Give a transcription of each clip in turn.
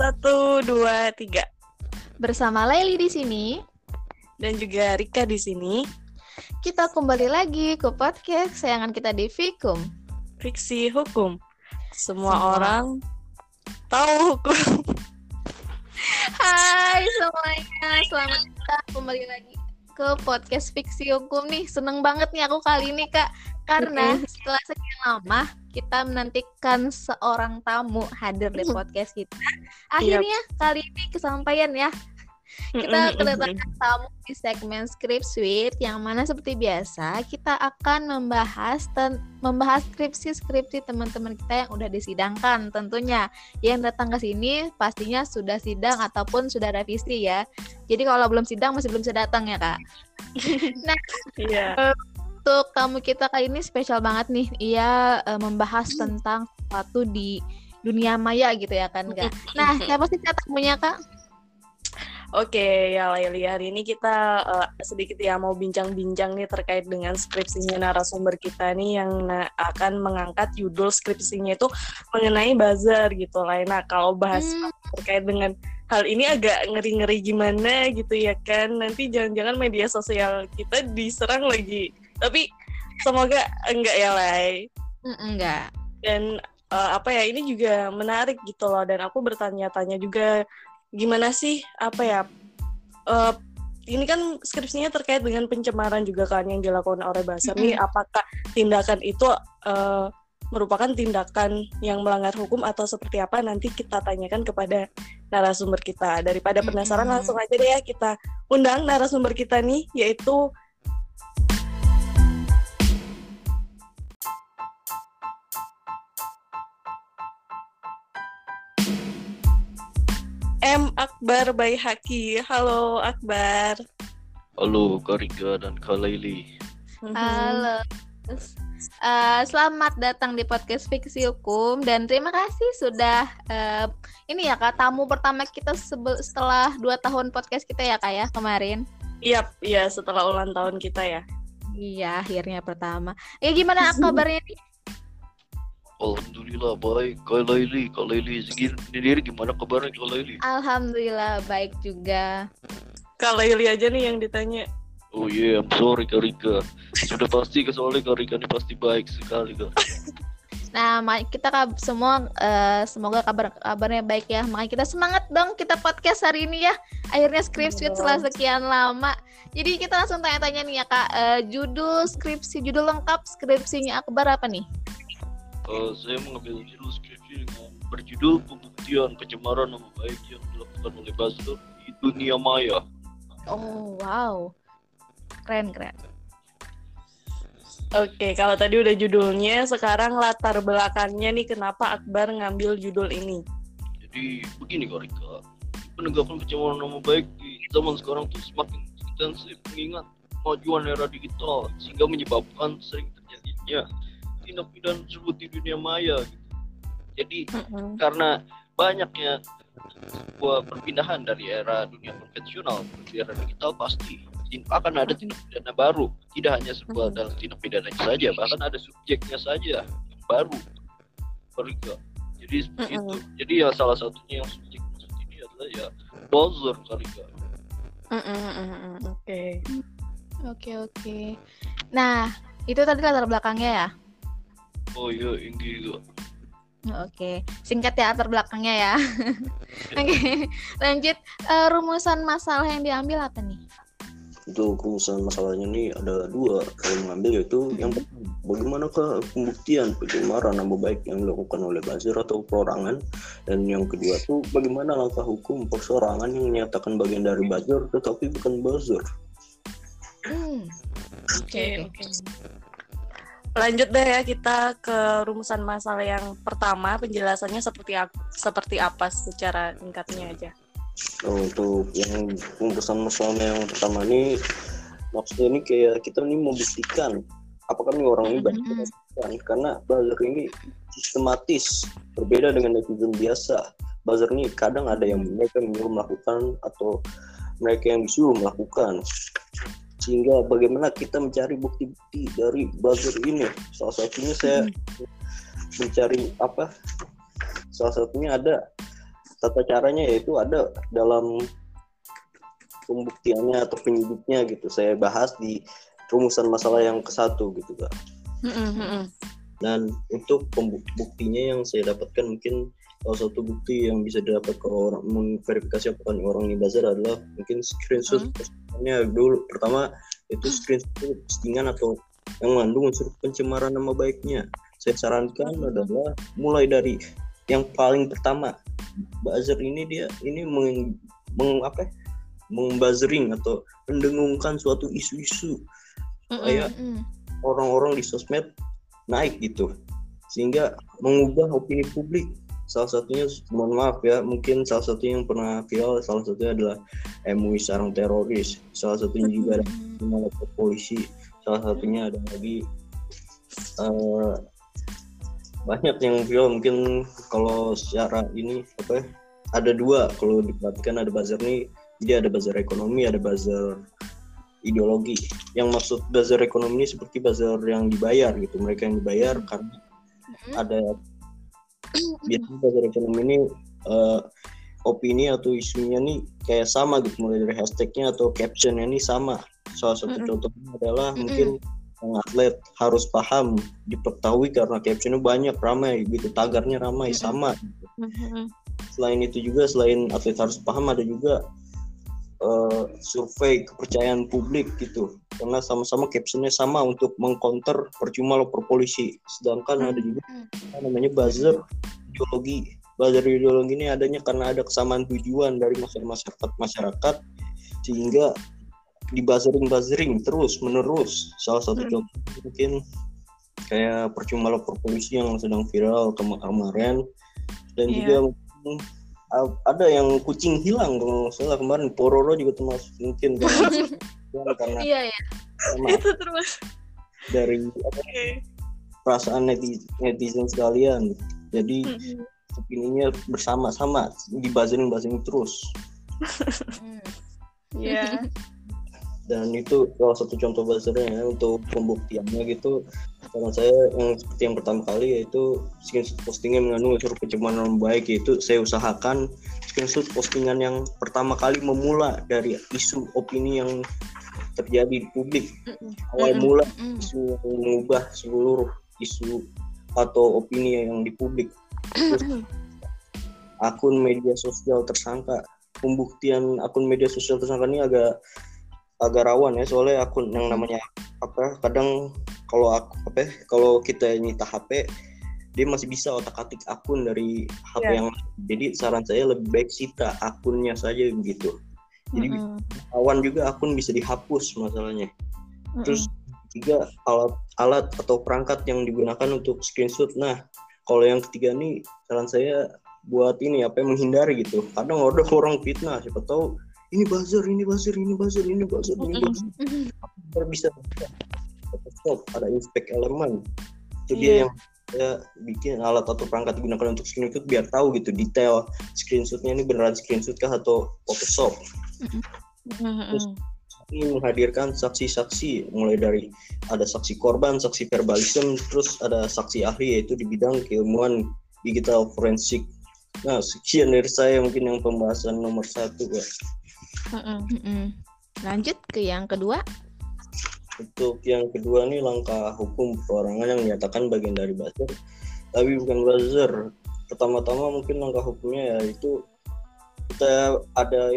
1, 2, 3. Bersama Laili di sini dan juga Rika di sini. Kita kembali lagi ke podcast kesayangan kita di Vikum Fiksi Hukum. Semua orang tahu hukum. Hai semuanya, selamat datang kembali lagi ke podcast Fiksi Hukum nih. Seneng banget nih aku kali ini, Kak, karena setelah sekian lama kita menantikan seorang tamu hadir di podcast kita. Akhirnya kali ini kesampaian ya. Kita kedatangan tamu di segmen Script Suite, yang mana seperti biasa kita akan membahas skripsi-skripsi teman-teman kita yang udah disidangkan tentunya. Yang datang ke sini pastinya sudah sidang ataupun sudah revisi ya. Jadi kalau belum sidang masih belum bisa datang ya, Kak. Nah, untuk tamu kita kali ini spesial banget nih. Ia membahas tentang sesuatu di dunia maya gitu ya kan, Kak. Nah, siapa sih tamunya, Kak? Oke, ya Laili, hari ini kita sedikit ya mau bincang-bincang nih terkait dengan skripsinya narasumber kita nih yang akan mengangkat judul skripsinya itu mengenai buzzer gitu lah. Nah, kalau bahas terkait dengan hal ini agak ngeri-ngeri gimana gitu ya kan. Nanti jangan-jangan media sosial kita diserang lagi. Tapi semoga enggak ya, Lai. Enggak. Dan ini juga menarik gitu loh. Dan aku bertanya-tanya juga gimana sih ini kan skripsinya terkait dengan pencemaran juga kan yang dilakukan oleh buzzer nih. Apakah tindakan itu merupakan tindakan yang melanggar hukum atau seperti apa? Nanti kita tanyakan kepada narasumber kita. Daripada penasaran, langsung aja deh ya kita undang narasumber kita nih, yaitu M. Akbar Baihaqi. Halo Akbar. Halo Kak Rika dan Kak Laili. Halo. Selamat datang di podcast Fiksi Hukum dan terima kasih sudah ini ya Kak, tamu pertama kita setelah 2 tahun podcast kita ya Kak ya kemarin. Iya, setelah ulang tahun kita ya. Iya, akhirnya pertama. Ya gimana kabarnya nih? Alhamdulillah baik. Kak Laili sendiri gimana kabarnya Kak Laili? Alhamdulillah baik juga. Kak Laili aja nih yang ditanya. Oh iya, yeah, I'm sorry Kak Rika. Sudah pasti soalnya Kak Rika ini pasti baik sekali Kak. Nah, kita semua semoga kabarnya baik ya. Makanya kita semangat dong kita podcast hari ini ya. Akhirnya skripsi setelah sekian lama. Jadi kita langsung tanya-tanya nih ya Kak, judul lengkap skripsinya Akbar apa nih? Saya mengambil judul skripsi dengan berjudul pembuktian pencemaran nama baik yang dilakukan oleh buzzer di dunia maya. Oh wow, keren. Oke, kalau tadi udah judulnya, sekarang latar belakangnya nih kenapa Akbar ngambil judul ini? Jadi begini Kak Rika, penegakan pencemaran nama baik di zaman sekarang tuh semakin intensif mengingat kemajuan era digital sehingga menyebabkan sering terjadinya tindak pidana tersebut di dunia maya gitu. Jadi karena banyaknya sebuah perpindahan dari era dunia konvensional ke era digital, pasti akan ada tindak pidana baru. Tidak hanya sebuah dalam tindak pidana saja, bahkan ada subjeknya saja yang baru. Jadi seperti itu. Jadi ya salah satunya yang subjek ini adalah ya buzzer Karika. Oke. Nah itu tadi latar belakangnya ya. Oh iya, gitu. Oke, singkat ya latar belakangnya ya. Oke, lanjut rumusan masalah yang diambil apa nih? Untuk rumusan masalahnya nih ada 2 yang mengambil, yaitu yang pertama, bagaimanakah pembuktian pencemaran nama baik yang dilakukan oleh buzzer atau perorangan, dan yang kedua tuh bagaimana langkah hukum perseorangan yang menyatakan bagian dari buzzer tetapi bukan buzzer. Oke. Lanjut deh ya kita ke rumusan masalah yang pertama, penjelasannya seperti apa secara singkatnya aja. Untuk yang rumusan masalah yang pertama ini maksudnya ini kayak kita ini membuktikan apakah ini orang ini benar, karena buzzer ini sistematis berbeda dengan netizen biasa. Buzzer ini kadang ada yang mereka menyuruh melakukan atau mereka yang disuruh melakukan. Sehingga bagaimana kita mencari bukti-bukti dari buzzer ini. Salah satunya ada tata caranya yaitu ada dalam pembuktiannya atau penyidiknya gitu. Saya bahas di rumusan masalah yang ke-1 gitu, Kak. Dan untuk buktinya yang saya dapatkan, mungkin salah satu bukti yang bisa didapat kalau orang memverifikasi apakah orang ini buzzer adalah mungkin screenshot postingannya dulu. Pertama itu screenshot postingan atau yang mengandung unsur pencemaran nama baiknya. Saya sarankan adalah mulai dari yang paling pertama, buzzer ini dia ini membuzzering atau mendengungkan suatu isu-isu kayak orang-orang di sosmed naik gitu, sehingga mengubah opini publik. Salah satunya, mohon maaf ya, mungkin salah satunya yang pernah viral, salah satunya adalah MUI sarang teroris, salah satunya juga ada lapor polisi, salah satunya ada lagi banyak yang viral. Mungkin kalau secara ini ada dua kalau diperhatikan, ada buzzer nih, jadi ada buzzer ekonomi, ada buzzer ideologi. Yang maksud buzzer ekonomi seperti buzzer yang dibayar gitu, mereka yang dibayar karena ada biasanya buzzer ekonomi ini opini atau isunya nih kayak sama gitu, mulai dari hashtagnya atau captionnya ini sama. Salah satu contohnya adalah mungkin yang atlet harus paham, diketahui karena captionnya banyak, ramai gitu, tagarnya ramai sama gitu. Selain itu juga, selain atlet harus paham, ada juga survei kepercayaan publik gitu, karena sama-sama captionnya sama untuk mengcounter percuma lapor polisi. Sedangkan ada juga namanya buzzer ideologi. Buzzer ideologi ini adanya karena ada kesamaan tujuan dari masyarakat sehingga di buzzering terus menerus. Salah satu contoh mungkin kayak percuma lapor polisi yang sedang viral kemarin, dan juga ada yang kucing hilang kalau nggak salah kemarin, Pororo juga termasuk mungkin karena itu terus dari perasaan netizen sekalian. Jadi opininya bersama-sama dibazing terus. Dan itu salah satu contoh buzzernya. Untuk pembuktiannya gitu, karena saya yang seperti yang pertama kali yaitu screenshot postingan mengandung unsur pencemaran nama baik, yaitu saya usahakan screenshot postingan yang pertama kali memula dari isu opini yang terjadi di publik. Awal mula isu yang mengubah seluruh isu atau opini yang di publik. Terus, akun media sosial tersangka. Pembuktian akun media sosial tersangka ini agak rawan ya, soalnya akun yang namanya kadang kalau kita nyita HP dia masih bisa otak-atik akun dari HP yang lain. Jadi saran saya lebih baik sita akunnya saja begitu. Jadi rawan juga akun bisa dihapus masalahnya. Terus juga alat atau perangkat yang digunakan untuk screenshot. Nah, kalau yang ketiga nih saran saya buat ini menghindari gitu. Kadang ada orang fitnah, siapa tahu ini buzzer. Bisa Photoshop, ada inspect elemen. Itu dia yang bikin alat atau perangkat digunakan untuk screenshot biar tahu gitu detail screenshotnya ini beneran screenshot kah atau Photoshop. Terus ini menghadirkan saksi-saksi, mulai dari ada saksi korban, saksi verbalism, terus ada saksi ahli yaitu di bidang keilmuan digital forensik. Nah, sekian dari saya mungkin yang pembahasan nomor 1, Kak. Lanjut ke yang kedua. Untuk yang kedua nih, langkah hukum perorangan yang menyatakan bagian dari buzzer tapi bukan buzzer. Pertama-tama mungkin langkah hukumnya yaitu kita ada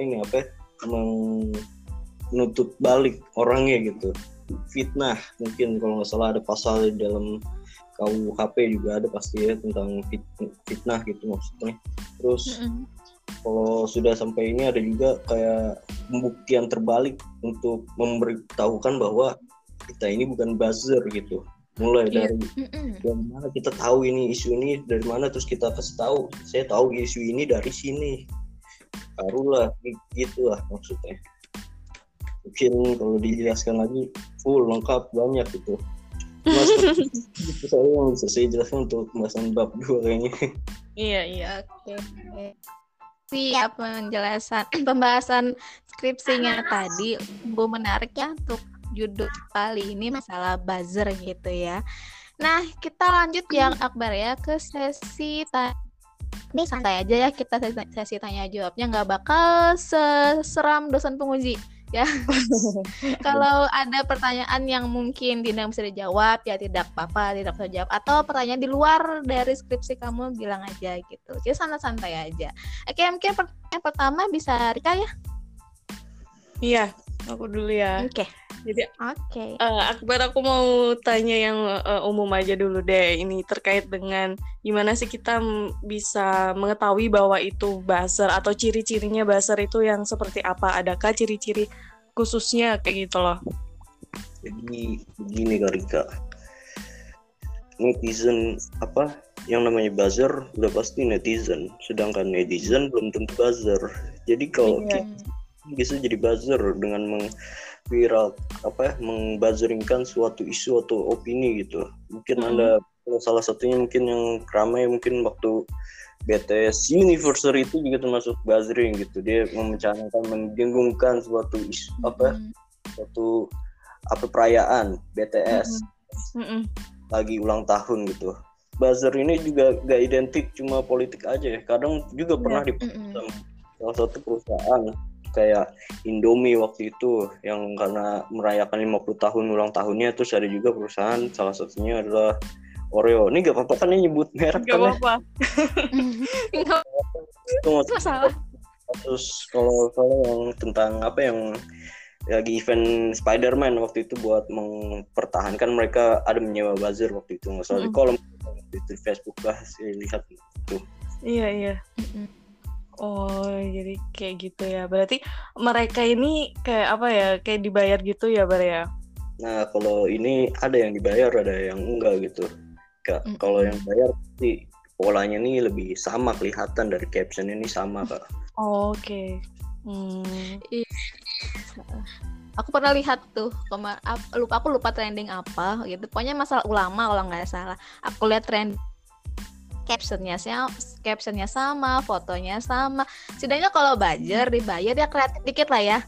menuntut balik orangnya gitu, fitnah. Mungkin kalau nggak salah ada pasal di dalam KUHP juga ada pasti ya tentang fitnah gitu maksudnya. Terus kalau sudah sampai ini ada juga kayak pembuktian terbalik untuk memberitahukan bahwa kita ini bukan buzzer gitu. Mulai dari mana kita tahu ini isu ini dari mana, terus kita kasih tahu saya tahu isu ini dari sini. Barulah gitulah maksudnya. Mungkin kalau dijelaskan lagi full lengkap banyak gitu. Mas, itu saya yang bisa saya jelaskan untuk pembahasan bab 2 kayaknya. Iya, oke. Pembahasan skripsinya tadi Bu menarik ya untuk judul kali ini masalah buzzer gitu ya. Nah, kita lanjut yang Akbar ya ke sesi ini santai aja ya, kita sesi tanya jawabnya nggak bakal seseram dosen penguji ya. Kalau ada pertanyaan yang mungkin tidak bisa dijawab ya tidak apa-apa, tidak bisa dijawab, atau pertanyaan di luar dari skripsi kamu bilang aja gitu, jadi santai-santai aja. Oke, mungkin pertanyaan pertama bisa Rika ya? Iya, aku dulu ya. Oke. Jadi Akbar, aku mau tanya yang umum aja dulu deh. Ini terkait dengan gimana sih kita bisa mengetahui bahwa itu buzzer, atau ciri-cirinya buzzer itu yang seperti apa? Adakah ciri-ciri khususnya kayak gitu loh? Jadi begini Kak Rika, netizen yang namanya buzzer udah pasti netizen, sedangkan netizen belum tentu buzzer. Jadi kalau kita bisa jadi buzzer dengan mengbuzzingkan suatu isu atau opini gitu. Mungkin Anda salah satunya mungkin yang ramai mungkin waktu BTS anniversary itu juga termasuk buzzing gitu. Dia membencanangkan, menggenggamkan suatu isu suatu perayaan BTS lagi ulang tahun gitu. Buzzer ini juga gak identik cuma politik aja, kadang juga pernah dipakai sama salah satu perusahaan kayak Indomie waktu itu yang karena merayakan 50 tahun ulang tahunnya. Terus ada juga perusahaan, salah satunya adalah Oreo. Ini gak apa-apa kan ini nyebut merek? Gak apa-apa. Itu masalah. Terus kalau yang tentang yang lagi event Spider-Man waktu itu buat mempertahankan mereka ada menyewa buzzer waktu itu. Nggak salah di kolom di Facebook lah saya lihat itu. Iya. Oh, jadi kayak gitu ya. Berarti mereka ini kayak kayak dibayar gitu ya, Bar ya? Nah, kalau ini ada yang dibayar, ada yang enggak gitu. Kalau yang bayar sih polanya nih lebih sama, kelihatan dari caption ini sama, Kak. Oh, oke. Aku pernah lihat tuh lupa trending apa gitu. Pokoknya masalah ulama kalau nggak salah. Aku lihat trend captionnya sama, fotonya sama. Setidaknya kalau buzzer dibayar ya kreatif dikit lah ya.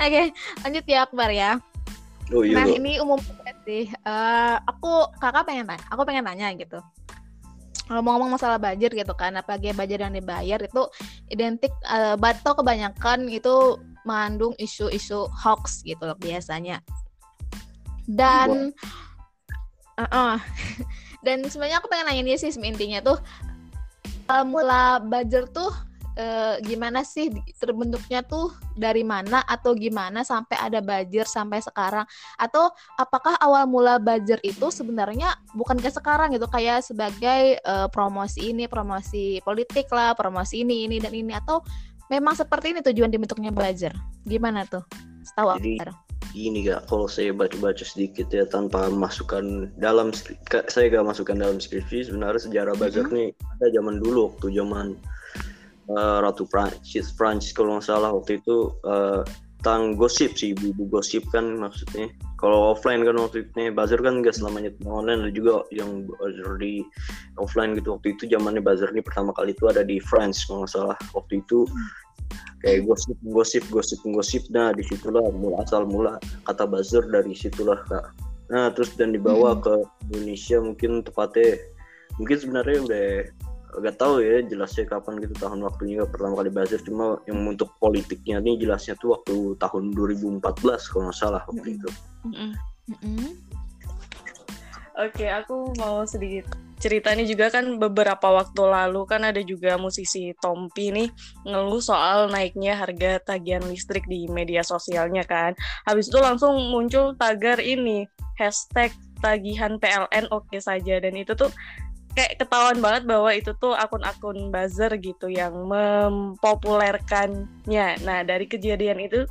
Oke, lanjut ya Akbar ya. Nah ini umum sih. Aku pengen tanya gitu. Kalau ngomong masalah buzzer gitu kan, apalagi buzzer yang dibayar itu identik atau kebanyakan itu mengandung isu-isu hoax gitu loh biasanya. Dan dan sebenarnya aku pengen nanya ini sih, intinya tuh mula buzzer tuh gimana sih terbentuknya tuh dari mana, atau gimana sampai ada buzzer sampai sekarang, atau apakah awal mula buzzer itu sebenarnya bukan kayak sekarang gitu, kayak sebagai promosi politik lah, promosi ini dan ini, atau memang seperti ini tujuan dibentuknya buzzer, gimana tuh setahu aku? Ini Kak, kalau saya baca-baca sedikit ya, tanpa masukan dalam skripsi, saya gak masukkan dalam skripsi, sebenarnya sejarah buzzer nih ada zaman dulu, waktu zaman Ratu Prancis kalau nggak salah. Waktu itu tentang gosip sih, ibu gosip kan maksudnya. Kalau offline kan waktu itu buzzer kan nggak selamanya online, ada juga yang buzzer di offline gitu. Waktu itu zamannya buzzer nih pertama kali itu ada di France kalau nggak salah waktu itu. Kayak gosip. Nah, disitulah asal mula kata buzzer, dari situlah Kak. Nah, terus dan dibawa ke Indonesia mungkin tepatnya. Mungkin sebenarnya udah gak tahu ya jelasnya kapan gitu tahun waktunya pertama kali buzzer. Cuma yang untuk politiknya nih jelasnya tuh waktu tahun 2014 kalau nggak salah waktu itu. Oke, aku mau sedikit cerita ini juga kan. Beberapa waktu lalu kan ada juga musisi Tompi nih ngeluh soal naiknya harga tagihan listrik di media sosialnya kan. Habis itu langsung muncul tagar ini, hashtag tagihan PLN oke saja. Dan itu tuh kayak ketahuan banget bahwa itu tuh akun-akun buzzer gitu yang mempopulerkannya. Nah, dari kejadian itu,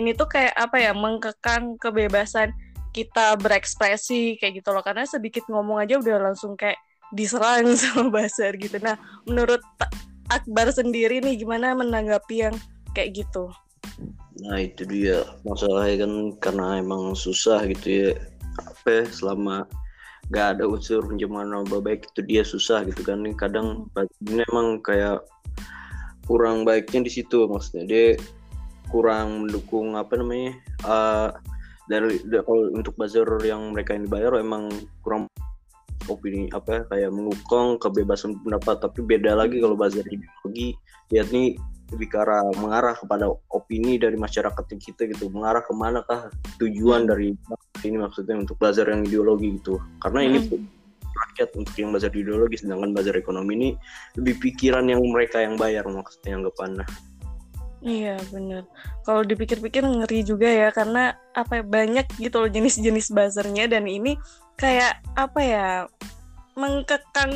ini tuh kayak mengekang kebebasan kita berekspresi kayak gitu loh, karena sedikit ngomong aja udah langsung kayak diserang sama buzzer gitu. Nah, menurut Akbar sendiri nih gimana menanggapi yang kayak gitu? Nah, itu dia masalahnya kan, karena emang susah gitu ya, selama gak ada unsur pencemaran nama baik itu dia susah gitu kan. Kadang ini emang kayak kurang baiknya di situ, maksudnya dia kurang mendukung dari kalau untuk buzzer yang mereka yang dibayar emang kurang opini apa kayak mengukong kebebasan pendapat, tapi beda lagi kalau bahasa ideologi ya ini lebih ke arah mengarah kepada opini dari masyarakat kita gitu, mengarah kemanakah tujuan dari ini, maksudnya untuk belajar yang ideologi gitu, karena ini rakyat untuk yang belajar ideologi, sedangkan belajar ekonomi ini lebih pikiran yang mereka yang bayar, maksudnya yang anggapannya. Iya benar. Kalau dipikir-pikir ngeri juga ya, karena apa banyak gitu loh jenis-jenis buzzernya, dan ini kayak apa ya mengkekang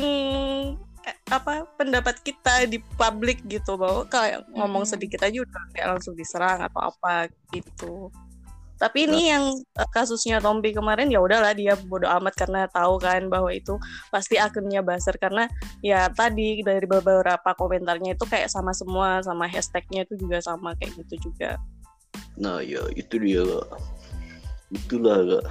apa pendapat kita di publik gitu, bahwa kayak ngomong sedikit aja udah kayak langsung diserang atau apa gitu. Tapi ini yang kasusnya Tompi kemarin ya udahlah, dia bodo amat karena tahu kan bahwa itu pasti akunnya buzzer, karena ya tadi dari beberapa komentarnya itu kayak sama semua, sama hashtagnya itu juga sama kayak gitu juga. Nah ya itu dia Kak. Itulah Kak.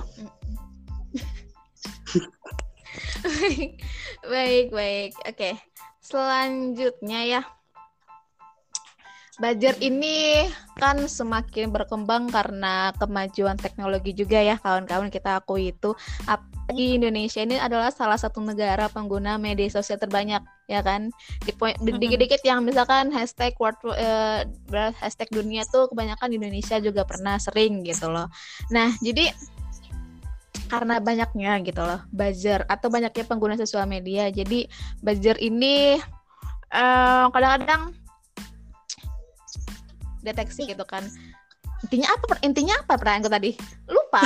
Baik. Oke. Selanjutnya ya. Buzzer ini kan semakin berkembang karena kemajuan teknologi juga ya kawan-kawan, kita akui itu. Apalagi Indonesia ini adalah salah satu negara pengguna media sosial terbanyak ya kan. Dikit-dikit yang misalkan hashtag world, hashtag dunia tuh kebanyakan di Indonesia juga pernah sering gitu loh. Nah jadi karena banyaknya gitu loh buzzer atau banyaknya pengguna sosial media, jadi buzzer ini kadang-kadang deteksi gitu kan. Intinya apa peranku tadi? Lupa.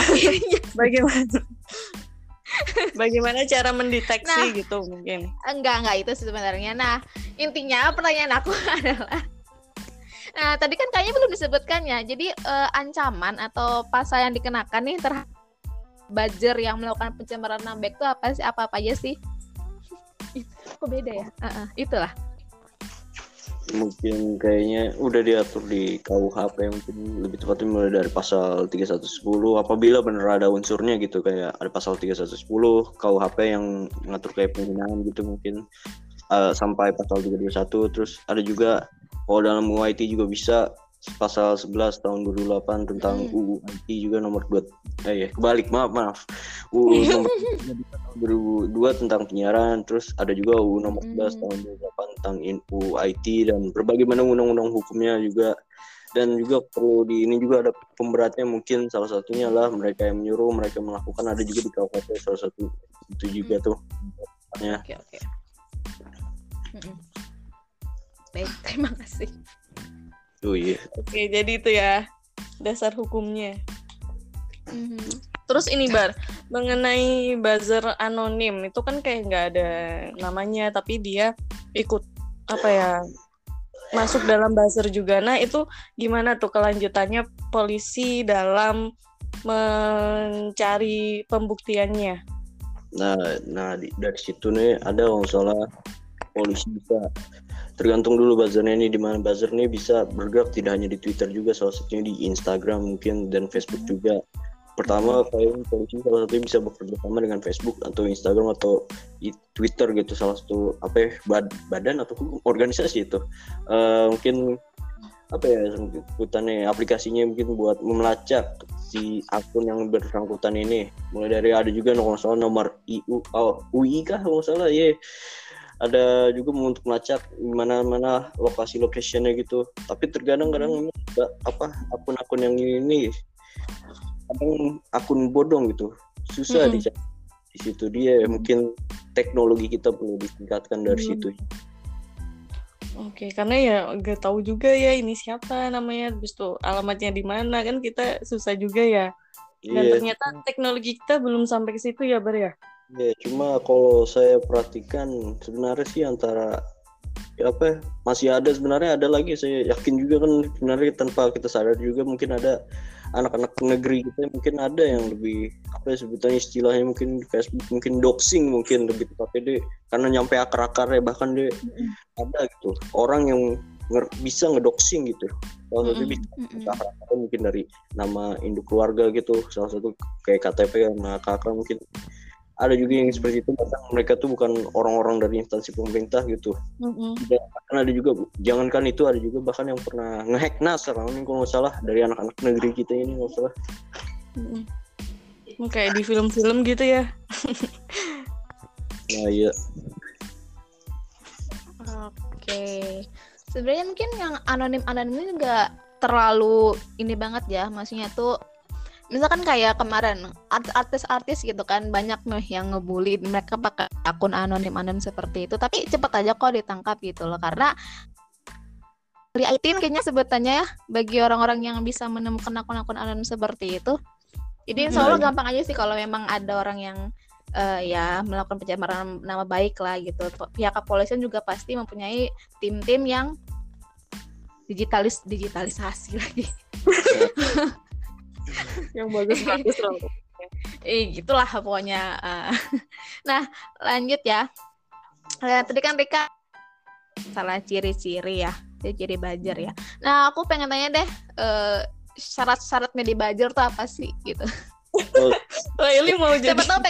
Bagaimana cara mendeteksi gitu mungkin? Enggak itu sebenarnya. Nah, intinya pertanyaan aku adalah, nah, tadi kan kayaknya belum disebutkan ya. Jadi ancaman atau pasal yang dikenakan nih terhadap buzzer yang melakukan pencemaran nama baik itu apa aja sih? Kok beda ya? Itulah. Mungkin kayaknya udah diatur di KUHP, mungkin lebih tepatnya mulai dari pasal 3110 apabila bener ada unsurnya gitu, kayak ada pasal 3110 KUHP yang ngatur kayak penghinaan gitu mungkin, sampai pasal 321. Terus ada juga kalau dalam UU ITE juga bisa pasal 11 tahun 2008 tentang UU ITE juga nomor 2 maaf UU nomor 2002 tentang penyiaran. Terus ada juga UU nomor 11 tahun 2008 tentang UU ITE dan berbagai macam undang-undang hukumnya juga. Dan juga perlu di ini juga ada pemberatnya, mungkin salah satunya lah mereka yang menyuruh, mereka melakukan, ada juga di KUHP salah satu itu juga tuh. Oke. Baik, terima kasih. Oh, yeah. Oke, jadi itu ya dasar hukumnya. Terus ini mengenai buzzer anonim itu kan kayak nggak ada namanya, tapi dia ikut masuk dalam buzzer juga. Nah itu gimana tuh kelanjutannya polisi dalam mencari pembuktiannya? Nah dari situ nih ada kalau salah polisi bisa tergantung dulu buzzernya ini di mana. Buzzer ini bisa bergerak tidak hanya di Twitter juga, salah satunya di Instagram mungkin dan Facebook juga. Pertama kayak polisi salah satunya bisa bekerja sama dengan Facebook atau Instagram atau Twitter gitu, salah satu badan atau organisasi itu mungkin aplikasinya mungkin buat melacak si akun yang bersangkutan ini. Mulai dari ada juga nomor UI kah kalau nggak salah ya. Ada juga untuk melacak mana-mana lokasinya gitu. Tapi terkadang kadang akun-akun yang ini kadang akun bodong gitu, susah dicari. Di situ dia mungkin teknologi kita perlu ditingkatkan dari situ. Oke, karena ya nggak tahu juga ya ini siapa namanya, habis itu alamatnya di mana kan kita susah juga ya. Dan ternyata teknologi kita belum sampai ke situ ya Bar ya. Ya, cuma kalau saya perhatikan sebenarnya sih antara masih ada, sebenarnya ada lagi, saya yakin juga kan sebenarnya tanpa kita sadar juga mungkin ada anak-anak negeri kita mungkin ada yang lebih sebutannya istilahnya mungkin Facebook mungkin doxing mungkin lebih tepatnya deh, karena nyampe akar-akarnya bahkan deh ada gitu orang yang bisa ngedoxing gitu. Salah satu bisa mungkin dari nama induk keluarga gitu, salah satu kayak KTP sama kakak mungkin. Ada juga yang seperti itu, bahkan mereka tuh bukan orang-orang dari instansi pemerintah gitu. Bahkan ada juga, jangankan itu ada juga bahkan yang pernah ngehack Nasar, ini kalau nggak salah dari anak-anak negeri kita ini nggak salah. Kayak di film-film gitu ya. Nah, iya. Oke. Sebenarnya mungkin yang anonim-anonim ini nggak terlalu ini banget ya, maksudnya tuh misalkan kayak kemarin artis-artis gitu kan banyak nih yang ngebully mereka pakai akun anonim seperti itu, tapi cepet aja kok ditangkap gitu loh, karena liatin kayaknya sebutannya ya bagi orang-orang yang bisa menemukan akun-akun anonim seperti itu. Jadi insya Allah gampang aja sih kalau memang ada orang yang ya melakukan pencemaran nama baik lah gitu. Pihak kepolisian juga pasti mempunyai tim-tim yang digitalisasi lagi. Yang bagus loh. Gitulah pokoknya. Nah, lanjut ya. Tadi kan Rika salah ciri-ciri ya. Ciri buzzer ya. Nah, aku pengen tanya deh syarat-syarat menjadi buzzer tuh apa sih gitu. Oh, Ili mau jadi. Siapa tahu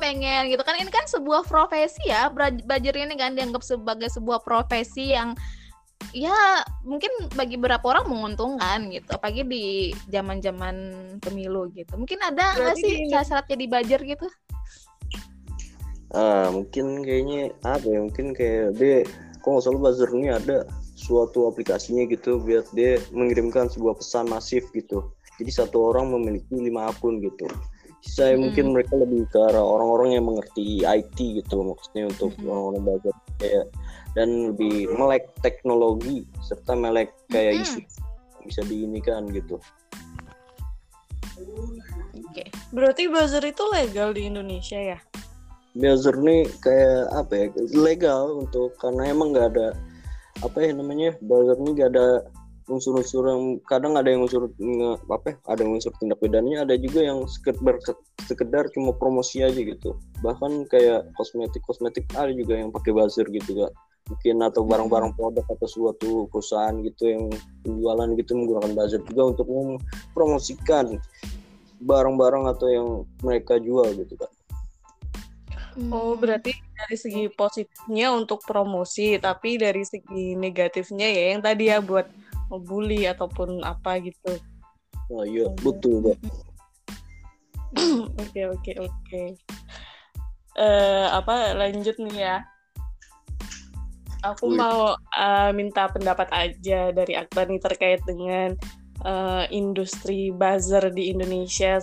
pengen gitu kan, ini kan sebuah profesi ya, buzzer ini kan dianggap sebagai sebuah profesi yang ya mungkin bagi beberapa orang menguntungkan gitu, apalagi di zaman-zaman pemilu gitu. Mungkin ada nggak sih syarat jadi buzzer gitu? Mungkin kayaknya apa ya, mungkin kayak dia kalau nggak salah buzzer ini ada suatu aplikasinya gitu biar dia mengirimkan sebuah pesan masif gitu. Jadi satu orang memiliki 5 akun gitu. Saya mungkin mereka lebih ke arah orang-orang yang mengerti IT gitu, maksudnya untuk orang-orang buzzer kayak, dan lebih melek teknologi serta melek kayak isu bisa diinikan gitu. Oke. Berarti buzzer itu legal di Indonesia ya? Buzzer nih kayak apa ya? Legal untuk karena emang nggak ada buzzer nih nggak ada unsur-unsur yang kadang ada yang unsur ada yang unsur tindak pidananya, ada juga yang sekedar cuma promosi aja gitu, bahkan kayak kosmetik ada juga yang pakai buzzer gitu kan, mungkin atau barang-barang produk atau suatu perusahaan gitu yang penjualan gitu menggunakan buzzer juga untuk mempromosikan barang-barang atau yang mereka jual gitu kan. Oh, berarti dari segi positifnya untuk promosi, tapi dari segi negatifnya ya yang tadi ya buat ngebully ataupun apa gitu. Oh iya, betul Mbak. Oke. Lanjut nih ya. Aku mau minta pendapat aja dari Akbar nih terkait dengan industri buzzer di Indonesia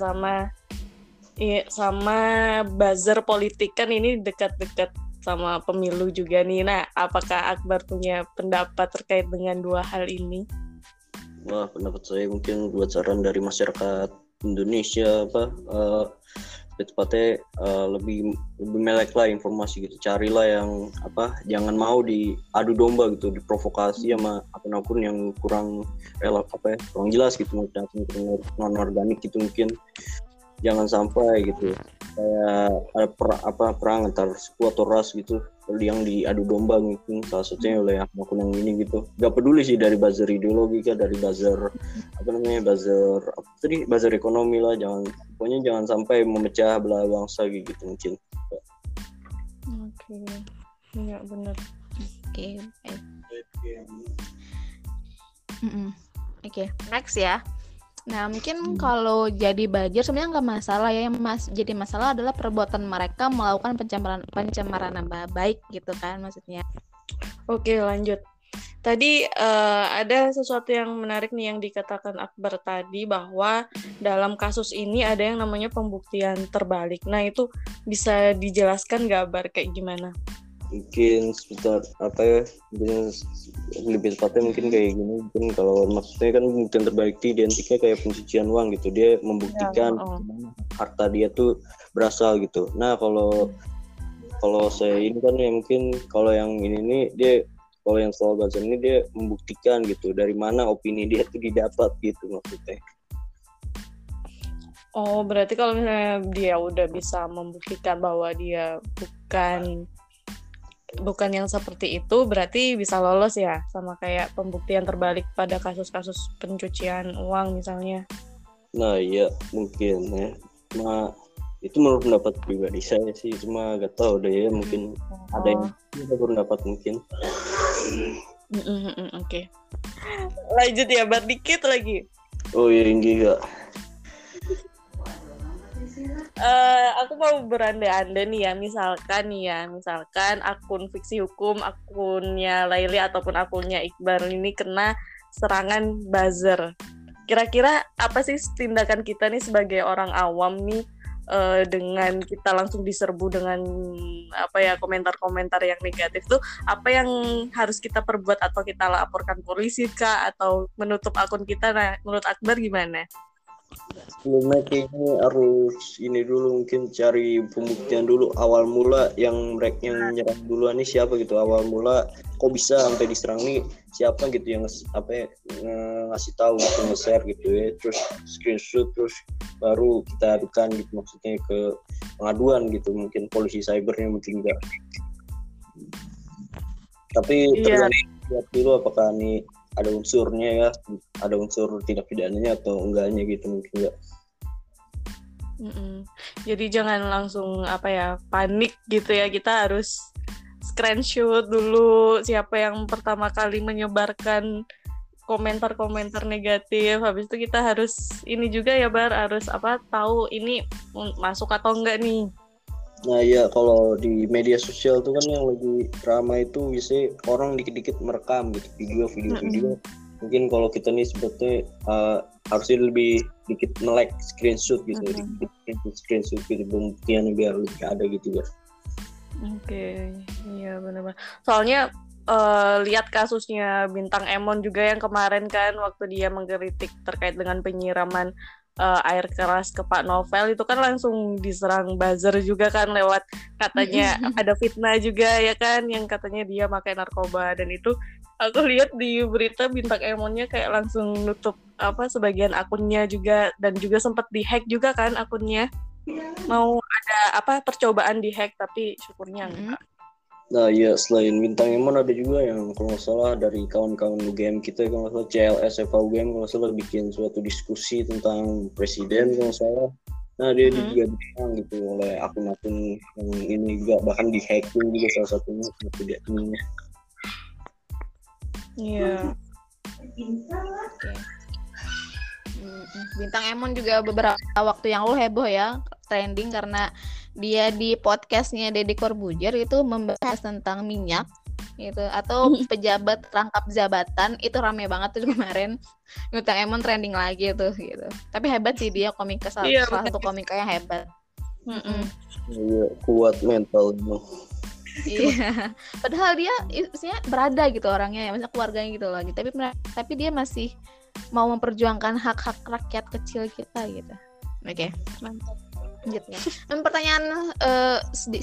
sama buzzer politik, kan ini dekat-dekat sama pemilu juga nih. Nah, apakah Akbar punya pendapat terkait dengan dua hal ini? Wah, pendapat saya mungkin buat saran dari masyarakat Indonesia lebih melek lah informasi gitu, carilah yang jangan mau diadu domba gitu, diprovokasi sama akun-akun yang kurang jelas gitu, non-organik gitu mungkin. Jangan sampai gitu kayak ada perang antar suku atau ras gitu yang diadu domba mungkin salah satunya oleh akun yang ini gitu. Gak peduli sih dari buzzer ideologi kah, dari buzzer buzzer ekonomi lah, pokoknya jangan sampai memecah belah bangsa gitu mungkin. Oke. Ya benar. Oke. Oke, next ya. Nah, mungkin kalau jadi buzzer sebenarnya nggak masalah ya, jadi masalah adalah perbuatan mereka melakukan pencemaran nama baik gitu kan maksudnya. Oke, lanjut. Tadi ada sesuatu yang menarik nih yang dikatakan Akbar tadi, bahwa dalam kasus ini ada yang namanya pembuktian terbalik. Nah, itu bisa dijelaskan nggak Akbar kayak gimana? Mungkin seputar lebih tepatnya mungkin kayak gini, mungkin kalau maksudnya kan pembuktian terbukti identiknya kayak pencucian uang gitu, dia membuktikan harta dia tuh berasal gitu. Nah, kalau saya ini kan ya mungkin kalau yang ini nih dia, kalau yang soal buzzer ini dia membuktikan gitu dari mana opini dia tuh didapat gitu maksudnya. Oh, berarti kalau misalnya dia udah bisa membuktikan bahwa dia bukan yang seperti itu, berarti bisa lolos ya, sama kayak pembuktian terbalik pada kasus-kasus pencucian uang misalnya. Nah iya mungkin ya, nah itu menurut pendapat pribadi saya sih, cuma gak tahu deh ya, mungkin ada yang berpendapat mungkin. Oke. Lanjut ya, bar dikit lagi. Oh iya, enggak. Aku mau berandai-andai nih ya, misalkan akun Fiksi Hukum, akunnya Laili ataupun akunnya Iqbal ini kena serangan buzzer. Kira-kira apa sih tindakan kita nih sebagai orang awam nih dengan kita langsung diserbu dengan komentar-komentar yang negatif tuh, apa yang harus kita perbuat, atau kita laporkan polisi kah, atau menutup akun kita? Nah, menurut Akbar gimana? Sebelumnya kayaknya harus ini dulu, mungkin cari pembuktian dulu awal mula yang menyerang duluan nih siapa gitu, awal mula kok bisa sampai diserang nih siapa gitu, yang ngasih tahu gitu, nge-share gitu ya, terus screenshot, terus baru kita adukan gitu, maksudnya ke pengaduan gitu, mungkin polisi cybernya mungkin enggak. Tapi lihat dulu apakah nih ada unsurnya ya, ada unsur tindak pidananya atau enggaknya gitu, mungkin enggak. Jadi jangan langsung panik gitu ya, kita harus screenshot dulu siapa yang pertama kali menyebarkan komentar-komentar negatif. Habis itu kita harus ini juga ya Bar, harus tahu ini masuk atau enggak nih. Nah ya, kalau di media sosial tuh kan yang lagi ramai itu biasanya orang dikit-dikit merekam gitu, video. Mungkin kalau kita nih sebetulnya harusnya lebih dikit nge-like screenshot gitu, dikit screenshot gitu, pembuktiannya biar lebih ada gitu ya. Oke, iya benar-benar. Soalnya lihat kasusnya Bintang Emon juga yang kemarin kan, waktu dia mengkritik terkait dengan penyiraman air keras ke Pak Novel, itu kan langsung diserang buzzer juga kan, lewat katanya ada fitnah juga ya kan, yang katanya dia pakai narkoba. Dan itu aku lihat di berita Bintang Emonnya kayak langsung nutup sebagian akunnya juga, dan juga sempat di-hack juga kan akunnya, mau ada percobaan di-hack, tapi syukurnya enggak. Nah iya, selain Bintang Emon ada juga yang kalau nggak salah dari kawan-kawan UGM kita, kalau nggak salah CLS FH UGM kalau nggak salah bikin suatu diskusi tentang presiden kalau nggak salah. Nah dia juga diserang gitu oleh akun-akun yang ini juga, bahkan di-hacking juga salah satunya tidak ininya. Iya. Bintang Emon juga beberapa waktu yang lalu heboh ya, trending karena dia di podcastnya Deddy Corbuzier itu membahas tentang minyak gitu, atau pejabat rangkap jabatan, itu rame banget tuh kemarin. Bintang Emon trending lagi tuh gitu. Tapi hebat sih dia, komika salah satu komika yang hebat. Iya, kuat mentalnya. Iya. Padahal dia isinya berada gitu orangnya ya, maksudnya keluarganya gitu lagi. Tapi dia masih mau memperjuangkan hak-hak rakyat kecil kita gitu. Oke. Mantap. Lanjutnya. Pertanyaan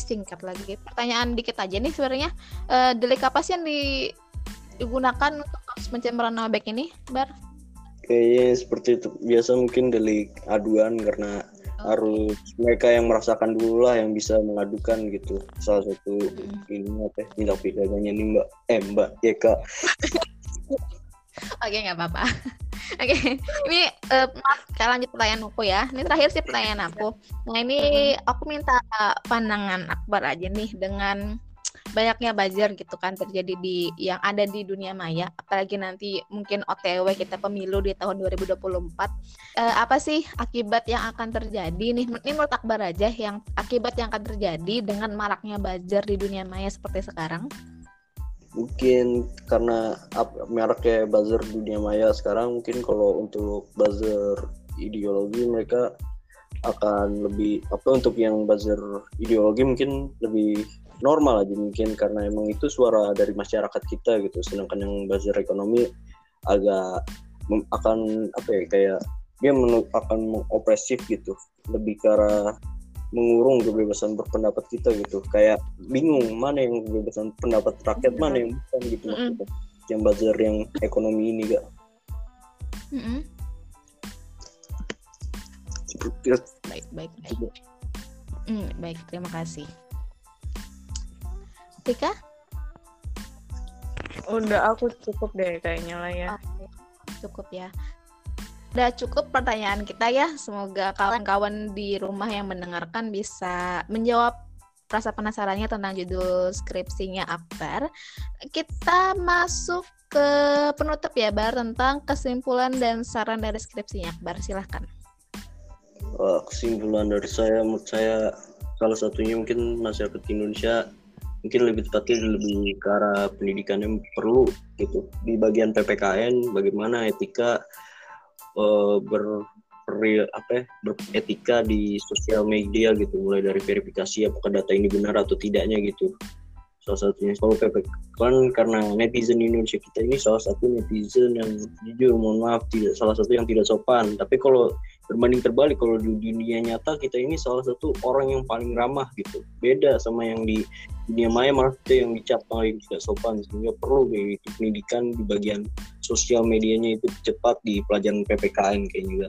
singkat lagi. Pertanyaan dikit aja nih sebenarnya. Delik apa sih yang digunakan untuk kasus pencemaran nama baik ini, Bar? Kayaknya seperti itu. Biasa mungkin delik aduan, karena harus mereka yang merasakan dulu lah yang bisa mengadukan gitu. Salah satu ini tindak pidananya nih Mbak Yeka. Oke, nggak apa-apa. Oke, ini maaf, saya lanjut pertanyaan aku ya. Ini terakhir sih pertanyaan aku. Nah ini aku minta pandangan Akbar aja nih, dengan banyaknya buzzer gitu kan terjadi di yang ada di dunia maya, apalagi nanti mungkin OTW kita pemilu di tahun 2024. Apa sih akibat yang akan terjadi nih? Ini menurut Akbar aja, yang akibat yang akan terjadi dengan maraknya buzzer di dunia maya seperti sekarang. Mungkin karena mereknya buzzer dunia maya sekarang, mungkin kalau untuk buzzer ideologi mereka akan lebih untuk yang buzzer ideologi mungkin lebih normal aja mungkin, karena emang itu suara dari masyarakat kita gitu. Sedangkan yang buzzer ekonomi agak akan opresif gitu, lebih ke arah mengurung kebebasan berpendapat kita gitu, kayak bingung mana yang kebebasan pendapat rakyat, mana yang bukan gitu maksudnya, yang buzzer yang ekonomi ini gak. Baik, terima kasih Tika. Udah, aku cukup deh kayaknya lah ya. Cukup ya. Udah cukup pertanyaan kita ya. Semoga kawan-kawan di rumah yang mendengarkan bisa menjawab rasa penasarannya tentang judul skripsinya Akbar. Kita masuk ke penutup ya Bar, tentang kesimpulan dan saran dari skripsinya Akbar. Silahkan. Kesimpulan dari saya, menurut saya salah satunya mungkin masyarakat Indonesia mungkin lebih tepatnya lebih ke arah pendidikan yang perlu gitu di bagian PPKN, bagaimana etika beretika di sosial media gitu, mulai dari verifikasi apakah data ini benar atau tidaknya gitu. Salah satunya kalau PPKN, karena netizen Indonesia kita ini salah satu netizen yang jujur, mohon maaf, tidak, salah satu yang tidak sopan. Tapi kalau berbanding terbalik, kalau di dunia nyata kita ini salah satu orang yang paling ramah gitu. Beda sama yang di dunia maya, malah kita yang dicap paling tidak sopan. Sehingga perlu gitu, pendidikan di bagian sosial medianya itu cepat di pelajaran PPKN kayaknya juga.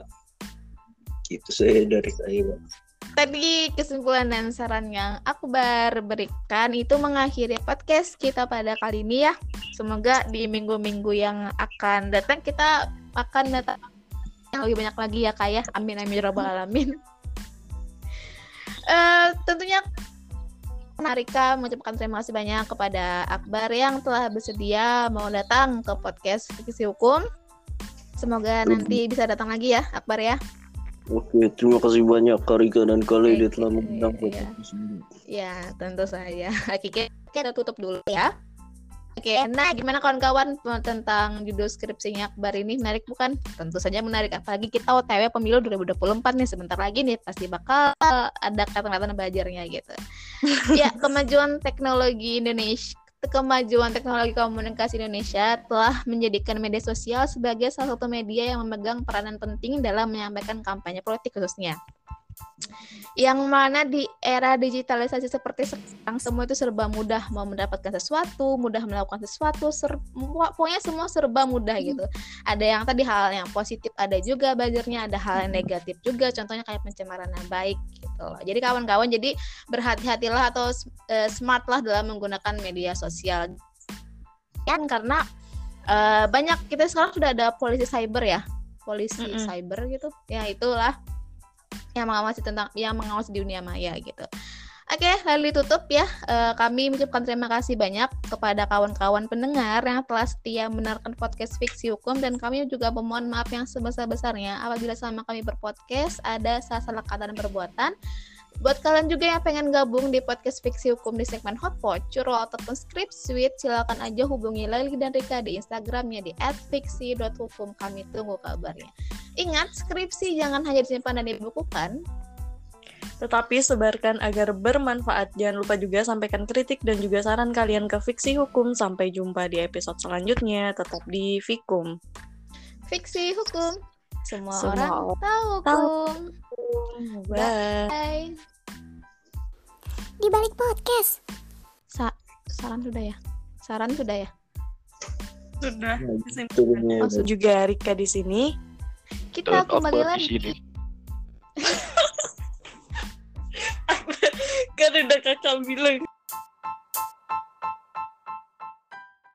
Gitu sih dari saya, Bang. Tadi kesimpulan dan saran yang Akbar berikan itu mengakhiri podcast kita pada kali ini ya. Semoga di minggu-minggu yang akan datang kita akan datang yang lebih banyak lagi ya Kak ya. Amin amin robbal alamin. Tentunya Narika mengucapkan terima kasih banyak kepada Akbar yang telah bersedia mau datang ke podcast Fiksi Hukum. Semoga nanti bisa datang lagi ya Akbar ya. Oke, terima kasih banyak Karika dan Khalid telah mengundang podcast ini. Ya, tentu saja. Oke, kita tutup dulu ya. Oke, nah gimana kawan-kawan tentang judul skripsinya Akbar ini? Menarik bukan? Tentu saja menarik. Apalagi kita OTW pemilu 2024 nih, sebentar lagi nih pasti bakal ada kata-kata belajarnya gitu. Ya, Kemajuan teknologi komunikasi Indonesia telah menjadikan media sosial sebagai salah satu media yang memegang peranan penting dalam menyampaikan kampanye politik khususnya. Yang mana di era digitalisasi seperti sekarang semua itu serba mudah, mau mendapatkan sesuatu, mudah melakukan sesuatu, pokoknya semua serba mudah gitu. Ada yang tadi hal yang positif, ada juga buzzer-nya, ada hal yang negatif juga, contohnya kayak pencemaran nama baik gitu loh. Jadi kawan-kawan jadi berhati-hatilah atau smartlah dalam menggunakan media sosial. Kan karena banyak kita sekarang sudah ada polisi cyber ya. Polisi cyber gitu. Ya itulah yang mengawasi dunia maya gitu. Oke, lalu ditutup ya. Kami mengucapkan terima kasih banyak kepada kawan-kawan pendengar yang telah setia mendengarkan podcast Fiksi Hukum, dan kami juga memohon maaf yang sebesar-besarnya apabila selama kami berpodcast ada salah-salah kata dan perbuatan. Buat kalian juga yang pengen gabung di podcast Fiksi Hukum di segmen Hotpot, Curol ataupun Script Suite, silakan aja hubungi Leli dan Rika di Instagramnya di @fiksi.hukum. Kami tunggu kabarnya. Ingat, skripsi jangan hanya disimpan dan dibukukan, tetapi sebarkan agar bermanfaat. Jangan lupa juga sampaikan kritik dan juga saran kalian ke Fiksi Hukum. Sampai jumpa di episode selanjutnya, tetap di Vikum. Fiksi Hukum. Semua orang tahu hukum. Bye. Di balik podcast. Saran sudah ya? Sudah. Masuk juga Rika di sini. Kita kembali lagi. Kan udah kakak bilang